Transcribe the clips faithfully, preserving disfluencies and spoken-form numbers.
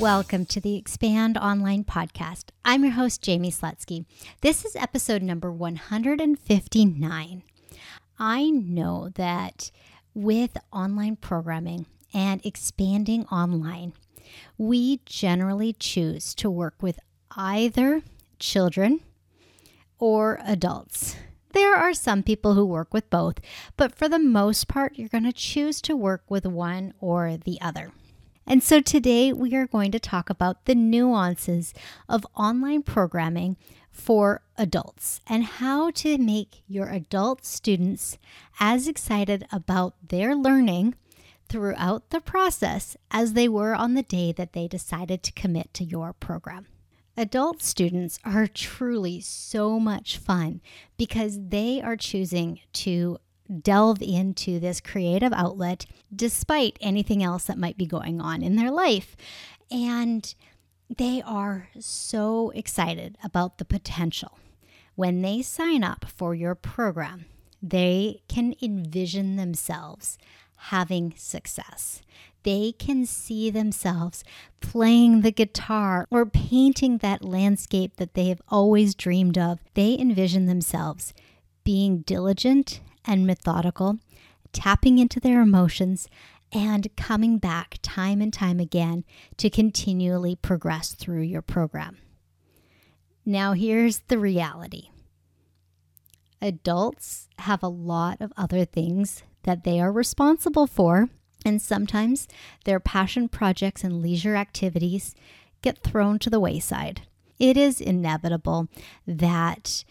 Welcome to the Expand Online Podcast. I'm your host, Jaime Slutzky. This is episode number one hundred fifty-nine. I know that with online programming and expanding online, we generally choose to work with either children or adults. There are some people who work with both, but for the most part, you're going to choose to work with one or the other. And so today we are going to talk about the nuances of online programming for adults and how to make your adult students as excited about their learning throughout the process as they were on the day that they decided to commit to your program. Adult students are truly so much fun because they are choosing to delve into this creative outlet despite anything else that might be going on in their life. And they are so excited about the potential. When they sign up for your program, they can envision themselves having success. They can see themselves playing the guitar or painting that landscape that they have always dreamed of. They envision themselves being diligent and methodical, tapping into their emotions, and coming back time and time again to continually progress through your program. Now, here's the reality. Adults have a lot of other things that they are responsible for, and sometimes their passion projects and leisure activities get thrown to the wayside. It is inevitable that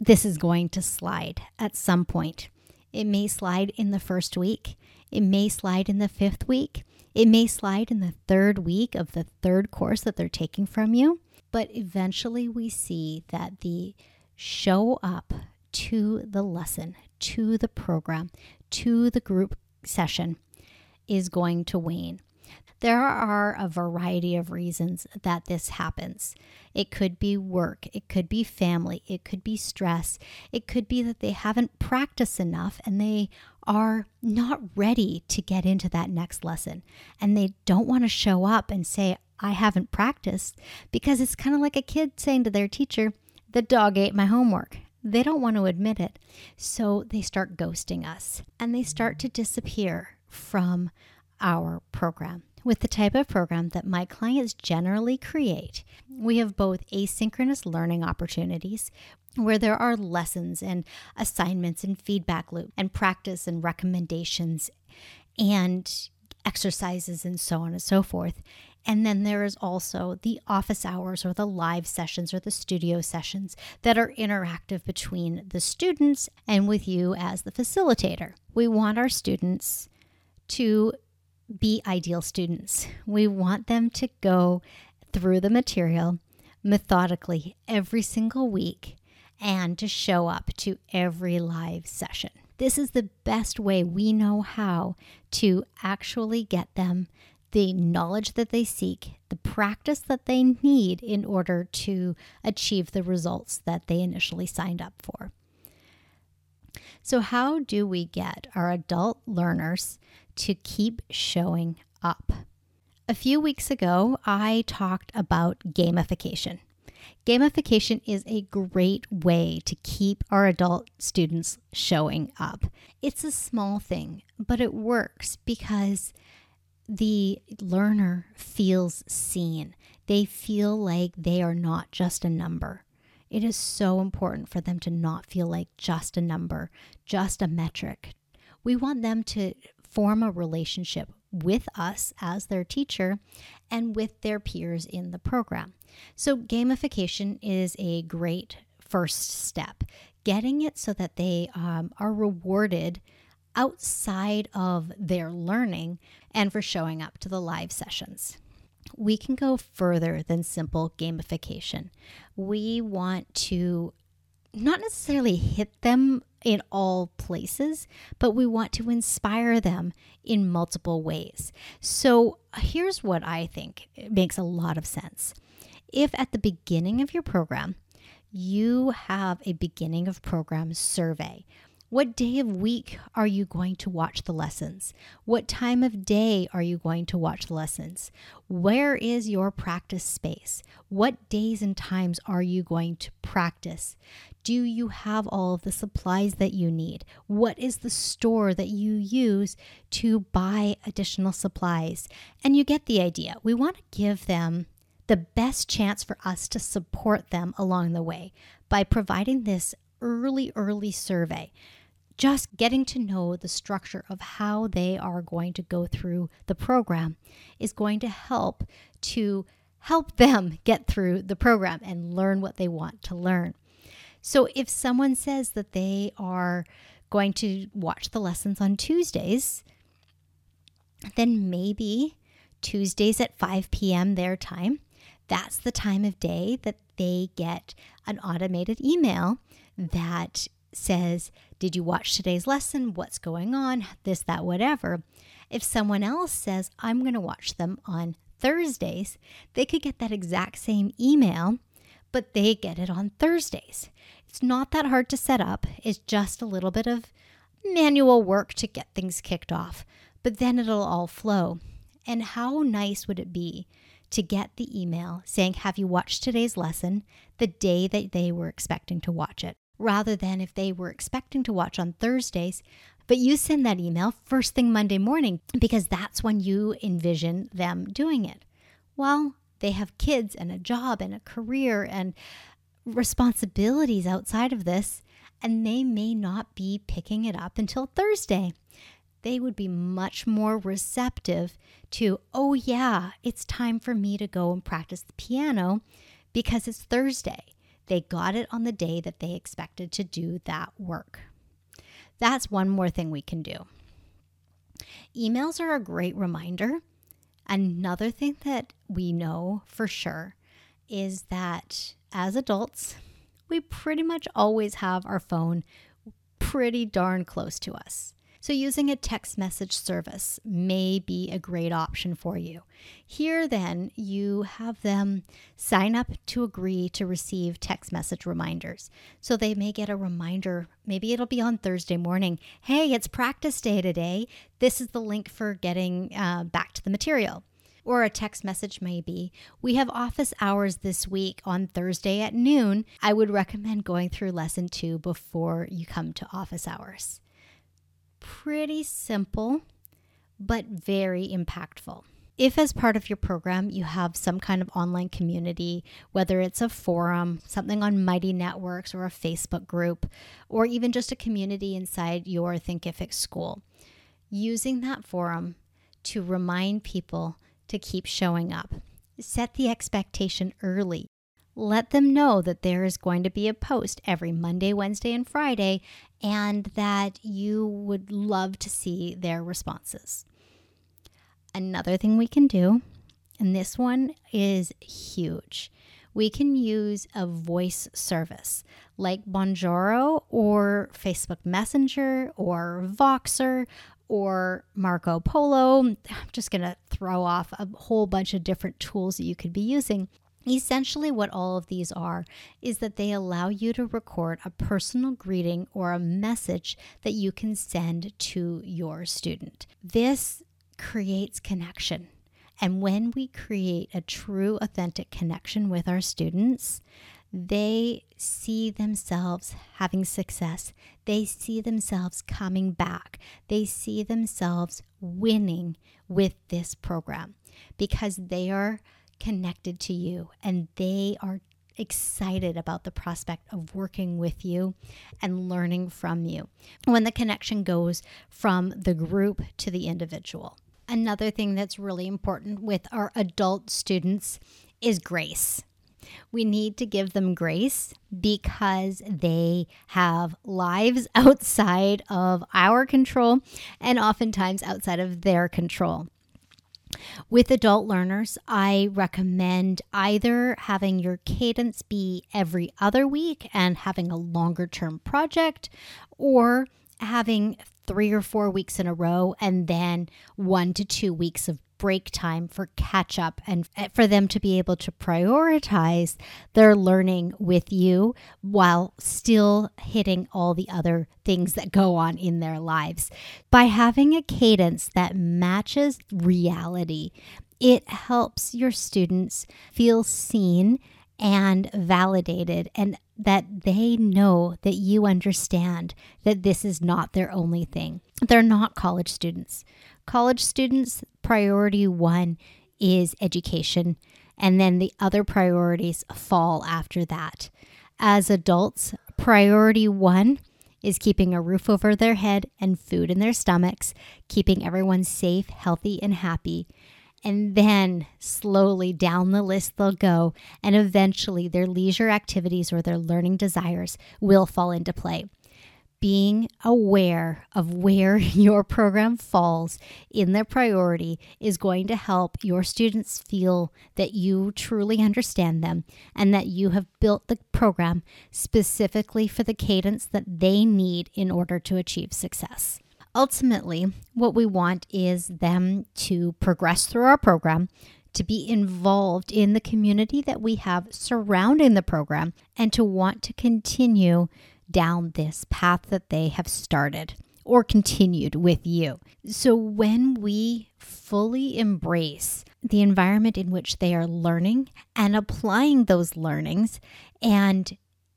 this is going to slide at some point. It may slide in the first week. It may slide in the fifth week. It may slide in the third week of the third course that they're taking from you. But eventually we see that the show up to the lesson, to the program, to the group session is going to wane. There are a variety of reasons that this happens. It could be work, it could be family, it could be stress, it could be that they haven't practiced enough and they are not ready to get into that next lesson. And they don't want to show up and say, I haven't practiced, because it's kind of like a kid saying to their teacher, the dog ate my homework. They don't want to admit it. So they start ghosting us and they start to disappear from our program. With the type of program that my clients generally create, we have both asynchronous learning opportunities where there are lessons and assignments and feedback loop and practice and recommendations and exercises and so on and so forth. And then there is also the office hours or the live sessions or the studio sessions that are interactive between the students and with you as the facilitator. We want our students to be ideal students. We want them to go through the material methodically every single week and to show up to every live session. This is the best way we know how to actually get them the knowledge that they seek, the practice that they need in order to achieve the results that they initially signed up for. So how do we get our adult learners to keep showing up? A few weeks ago, I talked about gamification. Gamification is a great way to keep our adult students showing up. It's a small thing, but it works because the learner feels seen. They feel like they are not just a number. It is so important for them to not feel like just a number, just a metric. We want them to form a relationship with us as their teacher and with their peers in the program. So gamification is a great first step, getting it so that they um, are rewarded outside of their learning and for showing up to the live sessions. we can go further than simple gamification. We want to not necessarily hit them in all places, but we want to inspire them in multiple ways. So here's what I think makes a lot of sense. If at the beginning of your program, you have a beginning of program survey. What day of week are you going to watch the lessons? What time of day are you going to watch the lessons? Where is your practice space? What days and times are you going to practice? Do you have all of the supplies that you need? What is the store that you use to buy additional supplies? And you get the idea. We want to give them the best chance for us to support them along the way by providing this early, early survey, just getting to know the structure of how they are going to go through the program is going to help to help them get through the program and learn what they want to learn. So if someone says that they are going to watch the lessons on Tuesdays, then maybe Tuesdays at five p.m. their time, that's the time of day that they get an automated email that says, did you watch today's lesson? What's going on? This, that, whatever. If someone else says, I'm going to watch them on Thursdays, they could get that exact same email, but they get it on Thursdays. It's not that hard to set up. It's just a little bit of manual work to get things kicked off, but then it'll all flow. And how nice would it be to get the email saying, have you watched today's lesson the day that they were expecting to watch it? Rather than if they were expecting to watch on Thursdays, but you send that email first thing Monday morning because that's when you envision them doing it. Well, they have kids and a job and a career and responsibilities outside of this, and they may not be picking it up until Thursday. They would be much more receptive to, oh yeah, it's time for me to go and practice the piano because it's Thursday. They got it on the day that they expected to do that work. That's one more thing we can do. Emails are a great reminder. Another thing that we know for sure is that as adults, we pretty much always have our phone pretty darn close to us. So using a text message service may be a great option for you. Here then, you have them sign up to agree to receive text message reminders. So they may get a reminder, maybe it'll be on Thursday morning, hey, it's practice day today. This is the link for getting uh, back to the material. Or a text message may be, we have office hours this week on Thursday at noon. I would recommend going through lesson two before you come to office hours. Pretty simple, but very impactful. If as part of your program, you have some kind of online community, whether it's a forum, something on Mighty Networks or a Facebook group, or even just a community inside your Thinkific school, using that forum to remind people to keep showing up. Set the expectation early. Let them know that there is going to be a post every Monday, Wednesday, and Friday, and that you would love to see their responses. Another thing we can do, and this one is huge, we can use a voice service like Bonjoro or Facebook Messenger or Voxer or Marco Polo. I'm just going to throw off a whole bunch of different tools that you could be using. Essentially, what all of these are is that they allow you to record a personal greeting or a message that you can send to your student. This creates connection. And when we create a true, authentic connection with our students, they see themselves having success. They see themselves coming back. They see themselves winning with this program because they are connected to you and they are excited about the prospect of working with you and learning from you when the connection goes from the group to the individual. Another thing that's really important with our adult students is grace. We need to give them grace because they have lives outside of our control and oftentimes outside of their control. With adult learners, I recommend either having your cadence be every other week and having a longer term project, or having three or four weeks in a row and then one to two weeks of break time for catch up and for them to be able to prioritize their learning with you while still hitting all the other things that go on in their lives. By having a cadence that matches reality, it helps your students feel seen and validated, and that they know that you understand that this is not their only thing. They're not college students. College students, priority one is education, and then the other priorities fall after that. As adults, priority one is keeping a roof over their head and food in their stomachs, keeping everyone safe, healthy, and happy. And then slowly down the list they'll go, and eventually their leisure activities or their learning desires will fall into play. Being aware of where your program falls in their priority is going to help your students feel that you truly understand them and that you have built the program specifically for the cadence that they need in order to achieve success. Ultimately, what we want is them to progress through our program, to be involved in the community that we have surrounding the program, and to want to continue down this path that they have started or continued with you. So when we fully embrace the environment in which they are learning and applying those learnings, and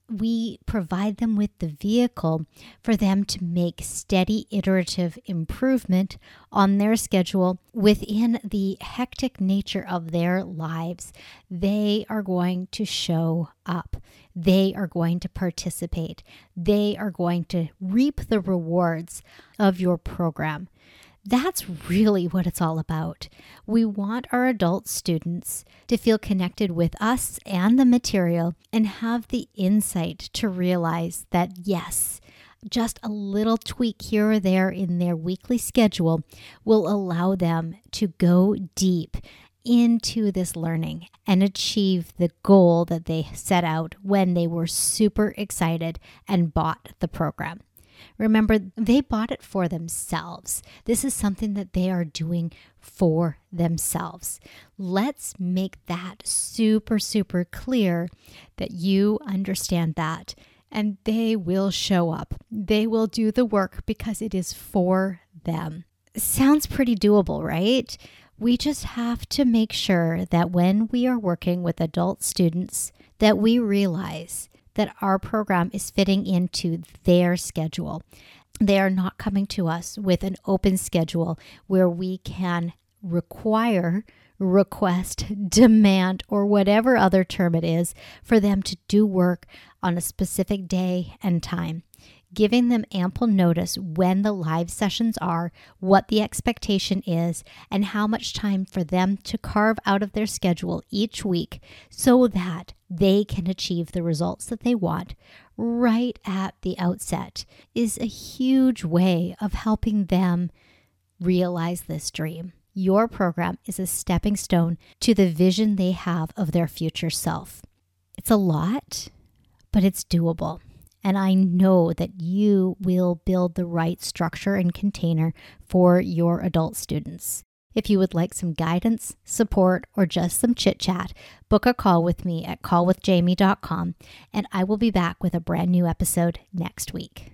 we provide them with the vehicle for them to make steady, iterative improvement on their schedule within the hectic nature of their lives, they are going to show up. They are going to participate. They are going to reap the rewards of your program. That's really what it's all about. We want our adult students to feel connected with us and the material, and have the insight to realize that yes, just a little tweak here or there in their weekly schedule will allow them to go deep into this learning and achieve the goal that they set out when they were super excited and bought the program. Remember, they bought it for themselves. This is something that they are doing for themselves. Let's make that super, super clear that you understand that, and they will show up. They will do the work because it is for them. Sounds pretty doable, right? We just have to make sure that when we are working with adult students, that we realize that our program is fitting into their schedule. They are not coming to us with an open schedule where we can require, request, demand, or whatever other term it is for them to do work on a specific day and time. Giving them ample notice when the live sessions are, what the expectation is, and how much time for them to carve out of their schedule each week so that they can achieve the results that they want right at the outset is a huge way of helping them realize this dream. Your program is a stepping stone to the vision they have of their future self. It's a lot, but it's doable. And I know that you will build the right structure and container for your adult students. If you would like some guidance, support, or just some chit-chat, book a call with me at call with jaime dot com, and I will be back with a brand new episode next week.